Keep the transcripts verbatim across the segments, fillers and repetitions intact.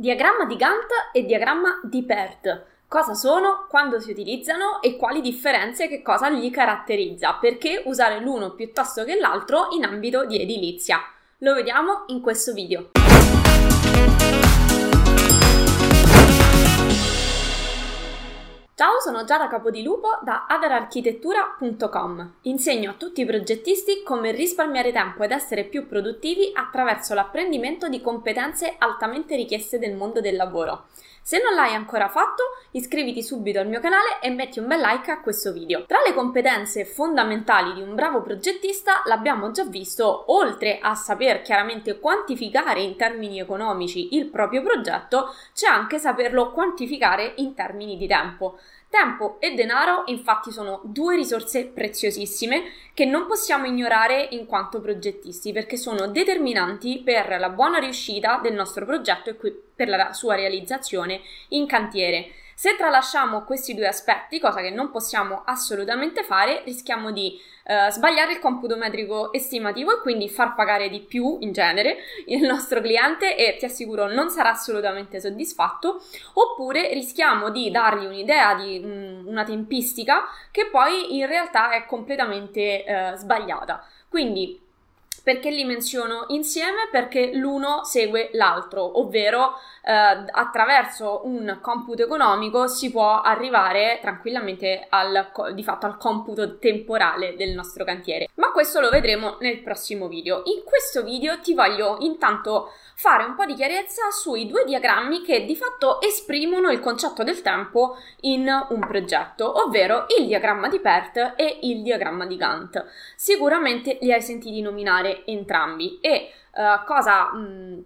Diagramma di Gantt e diagramma di P E R T. Cosa sono, quando si utilizzano e quali differenze, che cosa li caratterizza, perché usare l'uno piuttosto che l'altro in ambito di edilizia. Lo vediamo in questo video. Ciao, sono Giada Capodilupo da aderarchitettura punto com. Insegno a tutti i progettisti come risparmiare tempo ed essere più produttivi attraverso l'apprendimento di competenze altamente richieste nel mondo del lavoro. Se non l'hai ancora fatto, iscriviti subito al mio canale e metti un bel like a questo video. Tra le competenze fondamentali di un bravo progettista l'abbiamo già visto, oltre a saper chiaramente quantificare in termini economici il proprio progetto, c'è anche saperlo quantificare in termini di tempo. Tempo e denaro, infatti, sono due risorse preziosissime che non possiamo ignorare in quanto progettisti, perché sono determinanti per la buona riuscita del nostro progetto e per la sua realizzazione in cantiere. Se tralasciamo questi due aspetti, cosa che non possiamo assolutamente fare, rischiamo di eh, sbagliare il computo metrico estimativo e quindi far pagare di più, in genere, il nostro cliente, e ti assicuro non sarà assolutamente soddisfatto, oppure rischiamo di dargli un'idea di mh, una tempistica che poi in realtà è completamente eh, sbagliata. Quindi, perché li menziono insieme? Perché l'uno segue l'altro, ovvero eh, attraverso un computo economico si può arrivare tranquillamente al, di fatto al computo temporale del nostro cantiere. Ma questo lo vedremo nel prossimo video. In questo video ti voglio intanto fare un po' di chiarezza sui due diagrammi che di fatto esprimono il concetto del tempo in un progetto, ovvero il diagramma di P E R T e il diagramma di Gantt. Sicuramente li hai sentiti nominare entrambi e uh, cosa mh,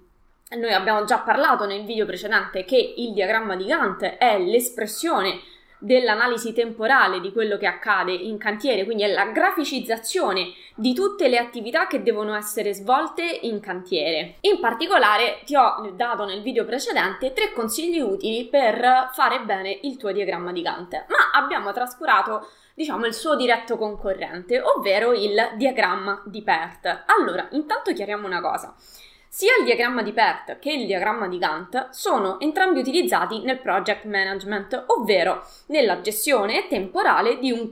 noi abbiamo già parlato nel video precedente, che il diagramma di Gantt è l'espressione dell'analisi temporale di quello che accade in cantiere, quindi è la graficizzazione di tutte le attività che devono essere svolte in cantiere. In particolare ti ho dato nel video precedente tre consigli utili per fare bene il tuo diagramma di Gantt, ma abbiamo trascurato, diciamo, il suo diretto concorrente, ovvero il diagramma di P E R T. Allora, intanto chiariamo una cosa. Sia il diagramma di P E R T che il diagramma di Gantt sono entrambi utilizzati nel project management, ovvero nella gestione temporale di un,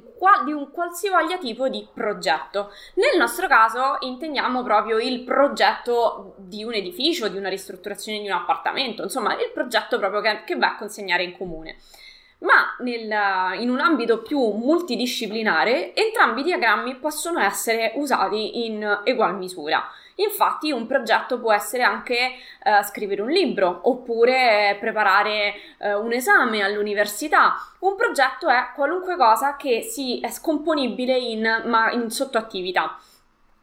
di un qualsivoglia tipo di progetto. Nel nostro caso intendiamo proprio il progetto di un edificio, di una ristrutturazione di un appartamento, insomma il progetto proprio che, che va a consegnare in comune. Ma nel, in un ambito più multidisciplinare entrambi i diagrammi possono essere usati in egual misura. Infatti un progetto può essere anche eh, scrivere un libro, oppure preparare eh, un esame all'università. Un progetto è qualunque cosa che si è scomponibile in, ma in sottoattività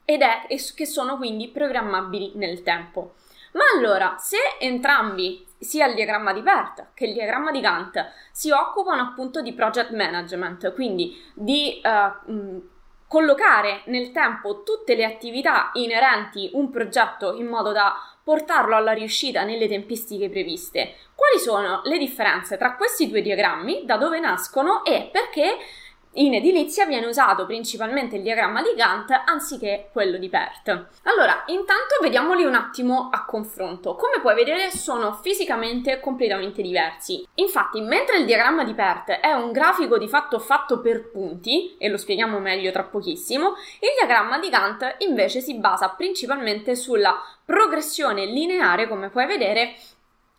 ed è e che sono quindi programmabili nel tempo. Ma allora, se entrambi, sia il diagramma di P E R T che il diagramma di Gantt, si occupano appunto di project management, quindi di uh, mh, collocare nel tempo tutte le attività inerenti un progetto in modo da portarlo alla riuscita nelle tempistiche previste, quali sono le differenze tra questi due diagrammi, da dove nascono e perché in edilizia viene usato principalmente il diagramma di Gantt anziché quello di P E R T. Allora, intanto vediamoli un attimo a confronto. Come puoi vedere, sono fisicamente completamente diversi. Infatti, mentre il diagramma di P E R T è un grafico di fatto fatto per punti, e lo spieghiamo meglio tra pochissimo, il diagramma di Gantt invece si basa principalmente sulla progressione lineare, come puoi vedere,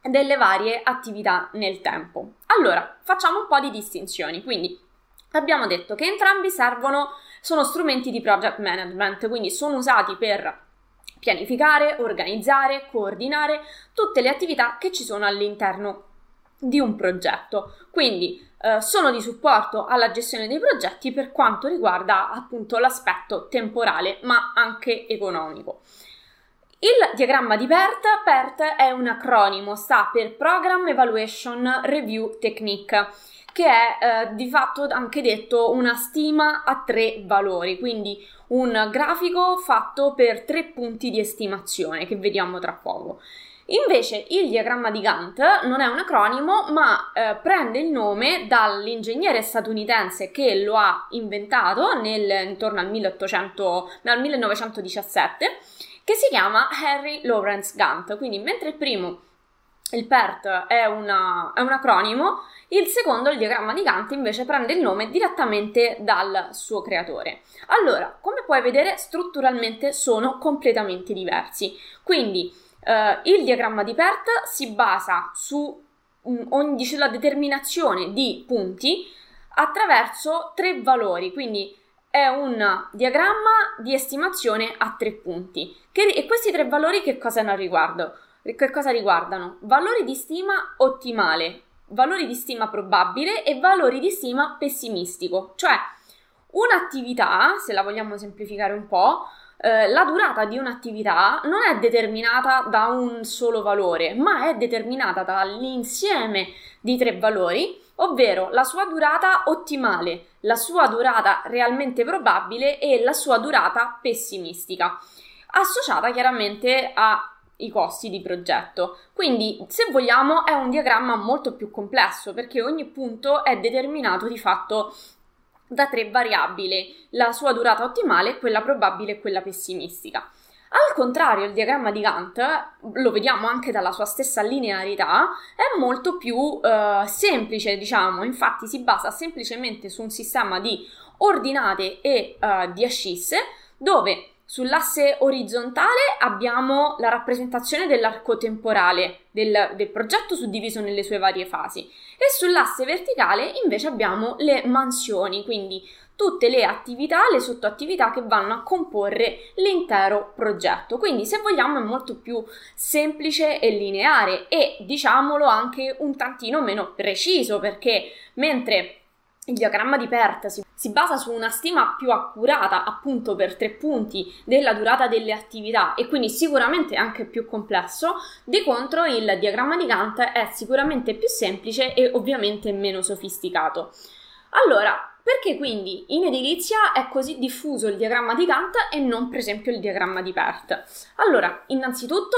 delle varie attività nel tempo. Allora, facciamo un po' di distinzioni, quindi abbiamo detto che entrambi servono, sono strumenti di project management, quindi sono usati per pianificare, organizzare, coordinare tutte le attività che ci sono all'interno di un progetto. Quindi eh, sono di supporto alla gestione dei progetti per quanto riguarda appunto l'aspetto temporale, ma anche economico. Il diagramma di P E R T, P E R T è un acronimo, sta per Program Evaluation Review Technique, che è eh, di fatto anche detto una stima a tre valori, quindi un grafico fatto per tre punti di estimazione che vediamo tra poco. Invece il diagramma di Gantt non è un acronimo, ma eh, prende il nome dall'ingegnere statunitense che lo ha inventato nel, intorno al, milleottocento, dal millenovecentodiciassette, che si chiama Henry Lawrence Gantt. Quindi mentre il primo Il P E R T è, una, è un acronimo, il secondo, il diagramma di Gantt, invece prende il nome direttamente dal suo creatore. Allora, come puoi vedere, strutturalmente sono completamente diversi. Quindi eh, il diagramma di P E R T si basa su mh, dice, la determinazione di punti attraverso tre valori, quindi è un diagramma di estimazione a tre punti. Che, e questi tre valori che cosa hanno al riguardo? Che cosa riguardano? Valori di stima ottimale, valori di stima probabile e valori di stima pessimistico. Cioè, un'attività, se la vogliamo semplificare un po', eh, la durata di un'attività non è determinata da un solo valore, ma è determinata dall'insieme di tre valori, ovvero la sua durata ottimale, la sua durata realmente probabile e la sua durata pessimistica, associata chiaramente a i costi di progetto. Quindi, se vogliamo, è un diagramma molto più complesso, perché ogni punto è determinato di fatto da tre variabili: la sua durata ottimale, quella probabile e quella pessimistica. Al contrario, il diagramma di Gantt, lo vediamo anche dalla sua stessa linearità, è molto più eh, semplice, diciamo, infatti si basa semplicemente su un sistema di ordinate e eh, di ascisse, dove sull'asse orizzontale abbiamo la rappresentazione dell'arco temporale del, del progetto suddiviso nelle sue varie fasi, e sull'asse verticale invece abbiamo le mansioni, quindi tutte le attività, le sottoattività che vanno a comporre l'intero progetto. Quindi, se vogliamo, è molto più semplice e lineare e, diciamolo, anche un tantino meno preciso, perché mentre il diagramma di P E R T si, si basa su una stima più accurata, appunto per tre punti, della durata delle attività, e quindi sicuramente anche più complesso, di contro il diagramma di Gantt è sicuramente più semplice e ovviamente meno sofisticato. Allora, perché quindi in edilizia è così diffuso il diagramma di Gantt e non per esempio il diagramma di P E R T? Allora, innanzitutto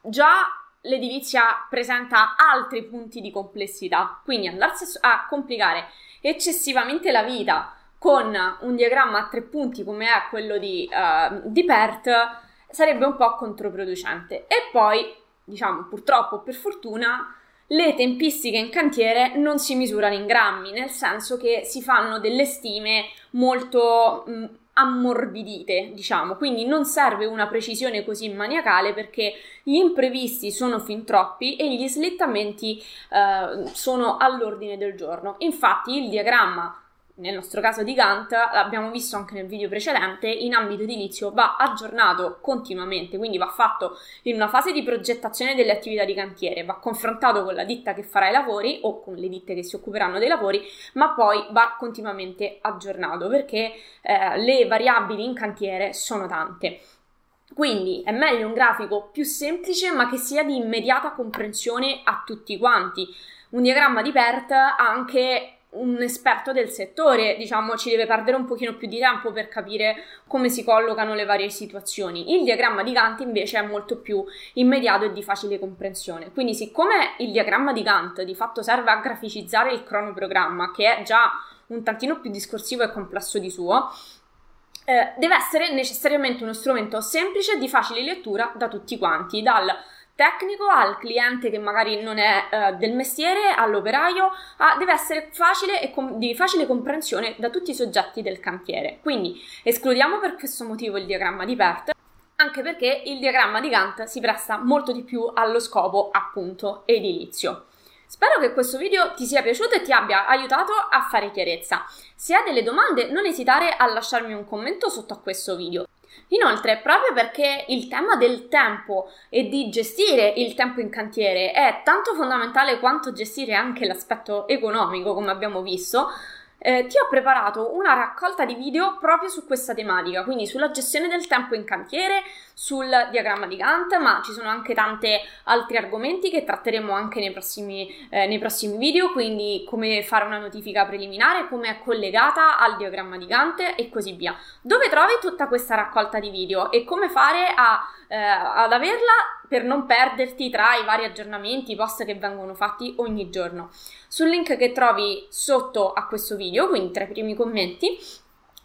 già l'edilizia presenta altri punti di complessità, quindi andarsi a complicare eccessivamente la vita con un diagramma a tre punti come è quello di, uh, di P E R T sarebbe un po' controproducente. E poi, diciamo, purtroppo, per fortuna, le tempistiche in cantiere non si misurano in grammi, nel senso che si fanno delle stime molto mh, ammorbidite, diciamo, quindi non serve una precisione così maniacale, perché gli imprevisti sono fin troppi e gli slittamenti eh, sono all'ordine del giorno. Infatti il diagramma, nel nostro caso di Gantt, l'abbiamo visto anche nel video precedente, in ambito edilizio va aggiornato continuamente, quindi va fatto in una fase di progettazione delle attività di cantiere, va confrontato con la ditta che farà i lavori o con le ditte che si occuperanno dei lavori, ma poi va continuamente aggiornato, perché eh, le variabili in cantiere sono tante. Quindi è meglio un grafico più semplice, ma che sia di immediata comprensione a tutti quanti. Un diagramma di P E R T ha anche un esperto del settore, diciamo, ci deve perdere un pochino più di tempo per capire come si collocano le varie situazioni. Il diagramma di Gantt invece è molto più immediato e di facile comprensione. Quindi, siccome il diagramma di Gantt di fatto serve a graficizzare il cronoprogramma, che è già un tantino più discorsivo e complesso di suo, eh, deve essere necessariamente uno strumento semplice e di facile lettura da tutti quanti, dal tecnico al cliente che magari non è eh, del mestiere, all'operaio. Ah, deve essere facile e com- di facile comprensione da tutti i soggetti del cantiere. Quindi escludiamo per questo motivo il diagramma di P E R T, anche perché il diagramma di Gantt si presta molto di più allo scopo, appunto, edilizio. Spero che questo video ti sia piaciuto e ti abbia aiutato a fare chiarezza. Se hai delle domande, non esitare a lasciarmi un commento sotto a questo video. Inoltre, proprio perché il tema del tempo e di gestire il tempo in cantiere è tanto fondamentale quanto gestire anche l'aspetto economico, come abbiamo visto, eh, ti ho preparato una raccolta di video proprio su questa tematica, quindi sulla gestione del tempo in cantiere, sul diagramma di Gantt, ma ci sono anche tanti altri argomenti che tratteremo anche nei prossimi, eh, nei prossimi video, quindi come fare una notifica preliminare, come è collegata al diagramma di Gantt e così via. Dove trovi tutta questa raccolta di video e come fare a, eh, ad averla per non perderti tra i vari aggiornamenti, i post che vengono fatti ogni giorno, sul link che trovi sotto a questo video, quindi tra i primi commenti.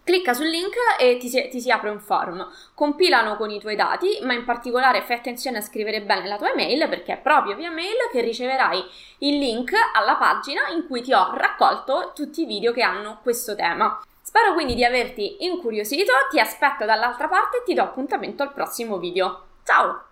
Clicca sul link e ti si, ti si apre un form, compilano con i tuoi dati, ma in particolare fai attenzione a scrivere bene la tua email, perché è proprio via mail che riceverai il link alla pagina in cui ti ho raccolto tutti i video che hanno questo tema. Spero quindi di averti incuriosito, ti aspetto dall'altra parte e ti do appuntamento al prossimo video. Ciao!